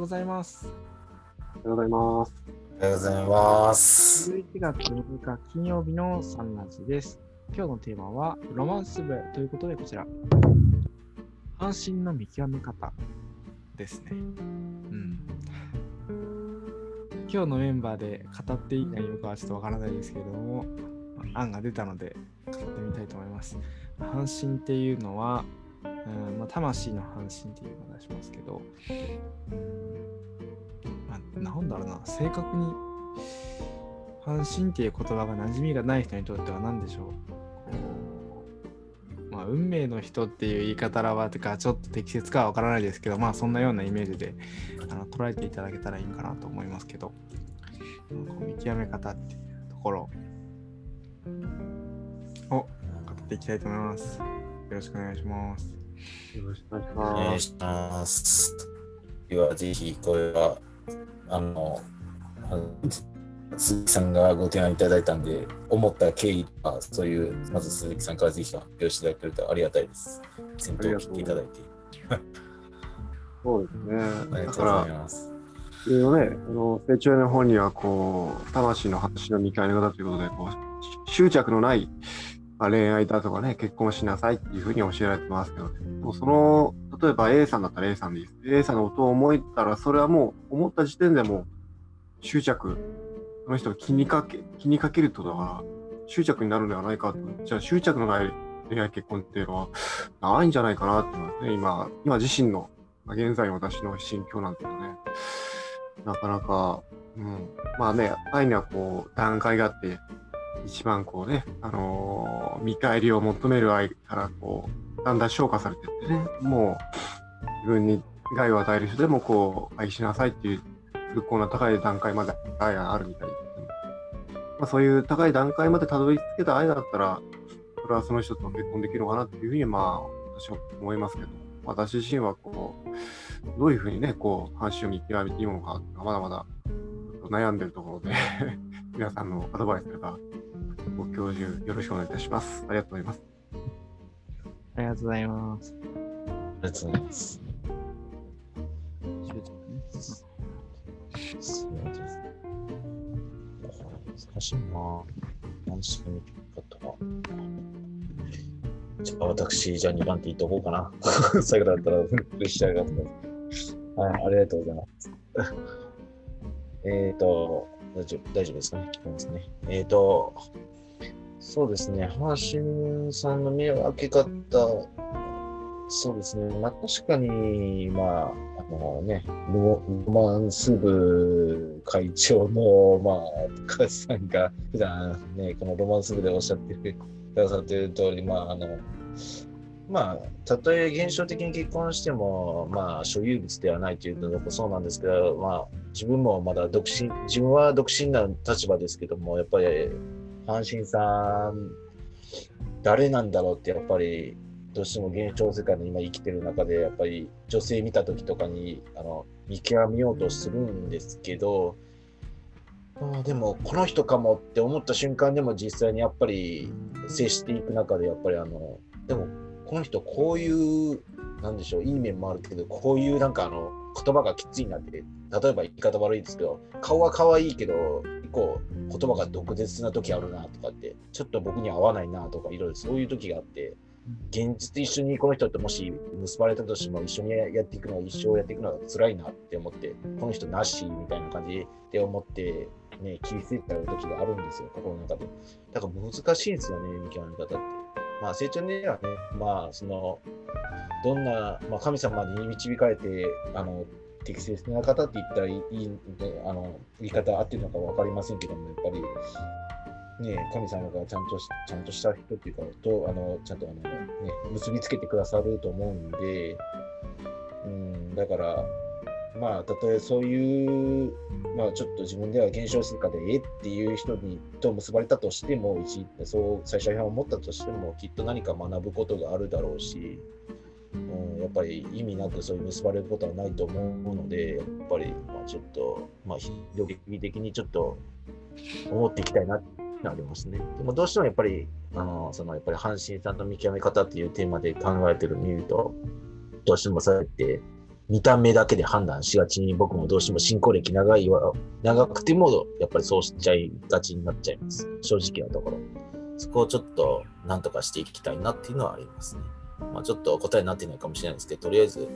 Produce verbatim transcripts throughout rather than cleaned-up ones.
うございます。おはようございます。おはようございます。じゅういちがつむいか金曜日のサンラジです。今日のテーマはロマンス部ということでこちら。半身の見極め方ですね。うん。今日のメンバーで語っていい内容かはちょっとわからないですけれども、案が出たので語ってみたいと思います。半身っていうのは、うんまあ、魂の半身っていうのがしますけど、まあ、なんだろうな、正確に半身っていう言葉が馴染みがない人にとっては何でしょう、まあ、運命の人っていう言い方らはとかちょっと適切かは分からないですけど、まあそんなようなイメージであの捉えていただけたらいいかなと思いますけど、見極め方っていうところを語っていきたいと思います。よろしくお願いします。よろしくお願いします。ではぜひこれはあの鈴木さんがご提案いただいたんで、思った経緯とかそういうまず鈴木さんからぜひ発表していただけるとありがたいです。先頭を切っていただいて。そうですね。ありがとうございます。いろいろね、あの成長の方にはこう魂の話の見返り方ということで、こう執着のない。恋愛だとかね、結婚しなさいっていうふうに教えられてますけど、もうその例えば A さんだったら A さんでいいです。A さんのことを思えたら、それはもう思った時点でもう執着、その人を気にかけ気にかけるとだから執着になるんではないかと。じゃあ執着のない恋愛結婚っていうのはないんじゃないかなって思いますね。今今自身の現在の私の心境なんですよね。なかなか、うん、まあね、愛にはこう段階があって。一番こうね、あのー、見返りを求める愛からこうだんだん昇華されていってね、もう自分に害を与える人でもこう愛しなさいっていう結構な高い段階まで愛があるみたいな、まあ、そういう高い段階までたどり着けた愛だったらそれはその人と結婚できるのかなっていうふうにまあ私は思いますけど、私自身はこうどういうふうにねこう半身を見極めていいものかまだまだ悩んでるところで皆さんのアドバイスとかご教授よろしくお願いいたします。ありがとうございます。ありがとうございます。ありがとうございます。難しいな。何しに行くかと。じゃあ私じゃあにばんって言っておこうかな。最後だったらプレッシャーがあった。はい、ありがとうございます。えっと大丈夫、大丈夫ですかね。聞こえますね。えっと。そうですね、半身さんの見分け方、そうですね、まあ、確かに、まあ、あのね、ロマンス部会長の、まあ、高橋さんが普段ね、このロマンス部でおっしゃってる、くださっている通り、まあ、あの、まあ、たとえ現象的に結婚しても、まあ、所有物ではないというのもそうなんですけど、まあ、自分もまだ独身、自分は独身な立場ですけども、やっぱり、半身さん誰なんだろうってやっぱりどうしても現象世界の今生きてる中でやっぱり女性見た時とかにあの見極めようとするんですけど、うん、でもこの人かもって思った瞬間でも実際にやっぱり接していく中でやっぱりあのでもこの人こういうなんでしょういい面もあるけどこういうなんかあの言葉がきついなって例えば言い方悪いですけど顔は可愛いけどこう言葉が毒舌な時あるなとかってちょっと僕に合わないなとかいろいろそういう時があって現実一緒にこの人ともし結ばれたとしても一緒にやっていくのは一生やっていくのは辛いなって思ってこの人なしみたいな感じで思ってね切り捨てちゃう時があるんですよ心の中で。だから難しいんですよね見極め方って。まあ成長にはねまあそのどんな、まあ、神様に導かれてあの適切な方って言ったらいいあの言い方合ってるのか分かりませんけどもやっぱりね神様がちゃんとちゃんとした人っていうかとあのちゃんとあの、ね、結びつけてくださると思うんで、うん、だからまあたとえそういうまあちょっと自分では現象性下でえっていう人にと結ばれたとしてもそう最初に思ったとしてもきっと何か学ぶことがあるだろうし。うん、やっぱり意味なくそういう結ばれることはないと思うのでやっぱりまあちょっとまあ非常識的にちょっと思っていきたいなってありますね。でもどうしてもやっぱりあのそのやっぱり半身さんの見極め方っていうテーマで考えてる見るとどうしてもそうやって見た目だけで判断しがちに、僕もどうしても信仰歴長いわ、長くてもやっぱりそうしちゃいがちになっちゃいます。正直なところ。そこをちょっと何とかしていきたいなっていうのはありますね。まあ、ちょっと答えになってないかもしれないですけど、とりあえず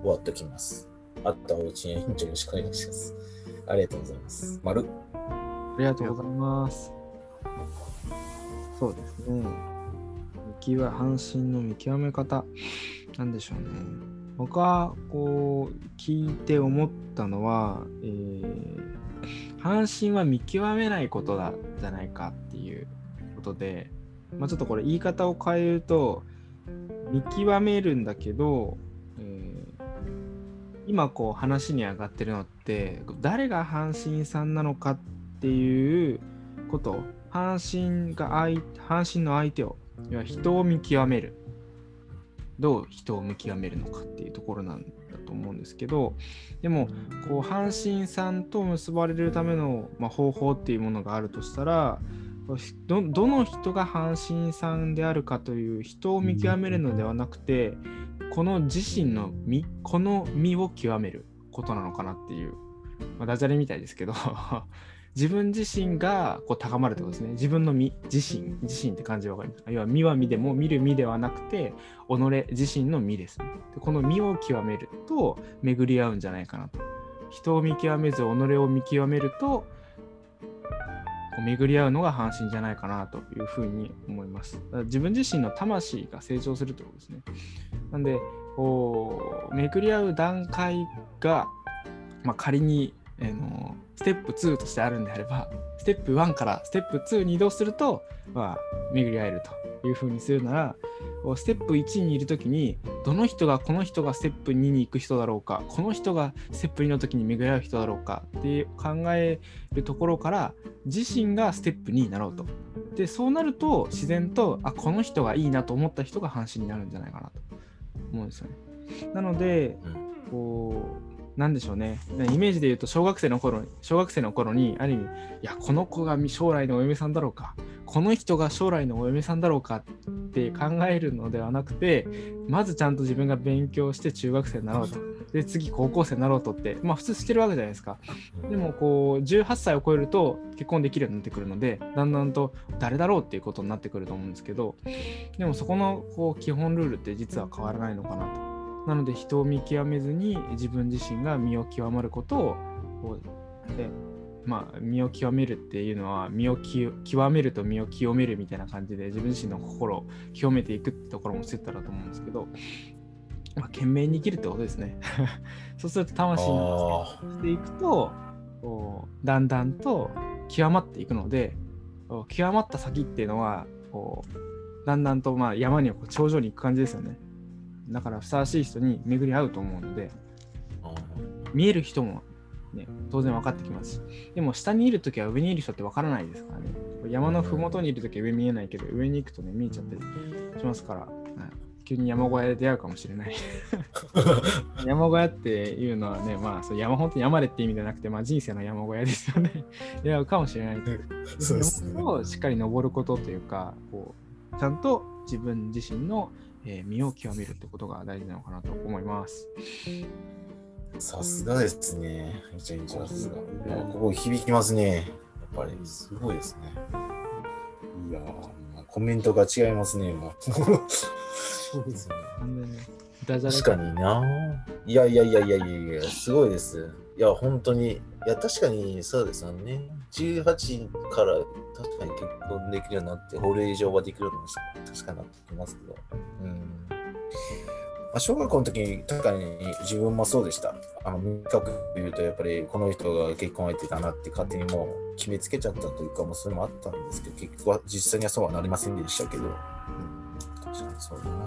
終わっときます。あったおうちによろしくお願いします。ありがとうございます。まる。ありがとうございます。そうですね。見極め、半身の見極め方なんでしょうね。僕はこう聞いて思ったのは、えー、半身は見極めないことだじゃないかっていうことで、まあ、ちょっとこれ言い方を変えると、見極めるんだけど、えー、今こう話に上がってるのって誰が阪神さんなのかっていうこと、阪神が相阪神の相手を、要は人を見極める、どう人を見極めるのかっていうところなんだと思うんですけど、でもこう阪神さんと結ばれるための、まあ、方法っていうものがあるとしたら、ど, どの人が阪神さんであるかという、人を見極めるのではなくて、この自身の身、この身を極めることなのかなっていう、まあ、ダジャレみたいですけど自分自身がこう高まるってことですね。自分の身、自身、自身って感じわかりますか？要は身は身でも見る身ではなくて、己自身の身です、ね、でこの身を極めると巡り合うんじゃないかなと。人を見極めず己を見極めると巡り合うのが阪神じゃないかなというふうに思います。自分自身の魂が成長するということですね。なんでこう巡り合う段階が、まあ、仮に、えー、のステップツーとしてあるんであれば、ステップワンからステップツーに移動すると、まあ、巡り合えるというふうにするなら、ステップいちにいるときに、どの人がこの人がステップにに行く人だろうか、この人がステップにの時に巡り合う人だろうかって考えるところから、自身がステップにになろうと。でそうなると自然と、あ、この人がいいなと思った人が阪神になるんじゃないかなと思うんですよね。なのでこうなんでしょうね、イメージで言うと、小学生の頃に小学生の頃にある意味、いやこの子が将来のお嫁さんだろうか、この人が将来のお嫁さんだろうかって考えるのではなくて、まずちゃんと自分が勉強して中学生になろうと、で次高校生になろうとって、まあ、普通してるわけじゃないですか。でもこうじゅうはっさいを超えると結婚できるようになってくるので、だんだんと誰だろうっていうことになってくると思うんですけど、でもそこのこう基本ルールって実は変わらないのかなと。なので人を見極めずに自分自身が身を極まることを、で、まあ、身を極めるっていうのは、身をき極めると身を清めるみたいな感じで、自分自身の心を清めていくってところもセットだと思うんですけど、まあ、懸命に生きるってことですねそうすると魂の生き方していくと、だんだんと極まっていくので、極まった先っていうのはこうだんだんと、まあ山に頂上に行く感じですよね。だからふさわしい人に巡り合うと思うので、見える人も、ね、当然分かってきますし、でも下にいるときは上にいる人って分からないですからね。山のふもとにいるときは上見えないけど、上に行くとね見えちゃったりしますから、はい、急に山小屋で出会うかもしれない山小屋っていうのはね、まあそう山本山でって意味じゃなくて、まあ、人生の山小屋ですよね出会うかもしれないというそうですね。をしっかり登ることというか、こうちゃんと自分自身のえー、身を極めるってことが大事なのかなと思います。さすがですね。めちゃめちゃさすが。ここ響きますね。やっぱりすごいですね。いやー、コメントが違いますね。もうそうですね。確かにな。いやいやいやいやいや、すごいです。いや本当に、いや確かにそうですよね。じゅうはちから確かに結婚できるようになって、法令上はできるようになって確かになってきますけど、うん、まあ、小学校の時に確かに自分もそうでした。あの明確に言うと、やっぱりこの人が結婚相手だなって勝手にもう決めつけちゃったというか、もうそれもあったんですけど、結局は実際にはそうはなりませんでしたけど、うん、確かにそうだな。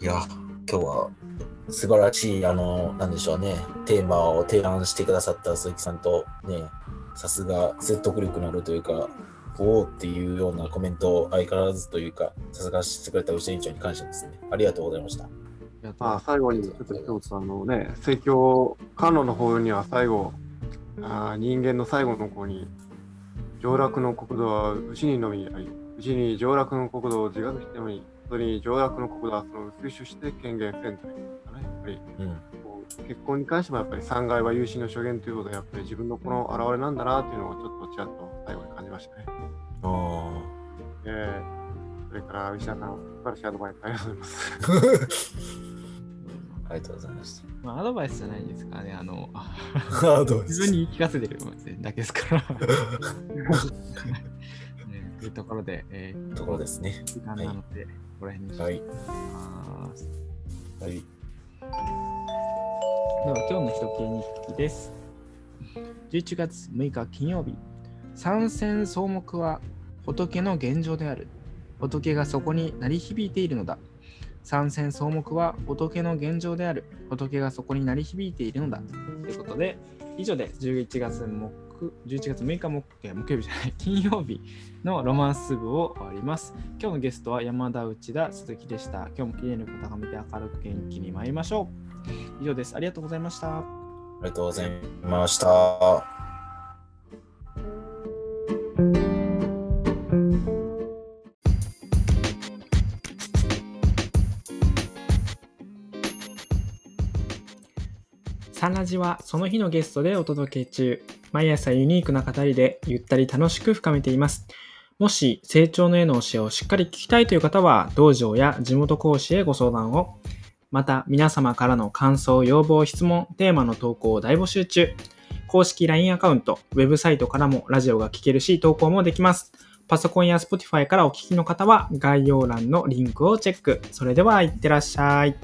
いや今日は素晴らしい、あの何でしょうね、テーマを提案してくださった鈴木さんとね、さすが説得力のあるというか、おおっていうようなコメントを相変わらずというか、さすがしてくれた牛田委員長に感謝ですね。ありがとうございました。あ、最後にちょっと一つ、あのね、政教観論の方には最後、あ、人間の最後の子に、上洛の国土は牛にのみあり、一に上洛の国土を自我してもいい。本当に上洛の国土はその推奨して権限せんというかね、やっぱり、うん、結婚に関してもやっぱり三階は有志の所言ということで、やっぱり自分のこの表れなんだなというのをちょっとちらっと最後に感じましたね。ああ。えー、それから石田さん、素晴らしいアドバイスありがとうございます。ありがとうございました。まあ、アドバイスじゃないですからね、あの自分に言い聞かせてるだけですから。というところで、えー、ところですね。時間なので、はい、こら辺にしていきます。はい。では、今日のひとけ日記です。じゅういちがつむいか金曜日、三千草木は仏の現状である。仏がそこに鳴り響いているのだ。三千草木は仏の現状である。仏がそこに鳴り響いているのだ。ということで、以上でじゅういちがつむいか木曜日じゃない金曜日のロマンス部を終わります。今日のゲストは山田内田鈴木でした。今日も綺麗な方が見て明るく元気に参りましょう。以上です。ありがとうございました。ありがとうございました。サンラジはその日のゲストでお届け中。毎朝ユニークな語りでゆったり楽しく深めています。もし成長のへの教えをしっかり聞きたいという方は道場や地元講師へご相談を。また皆様からの感想、要望、質問、テーマの投稿を大募集中。公式 ライン アカウント、ウェブサイトからもラジオが聞けるし投稿もできます。パソコンや Spotify からお聞きの方は概要欄のリンクをチェック。それではいってらっしゃい。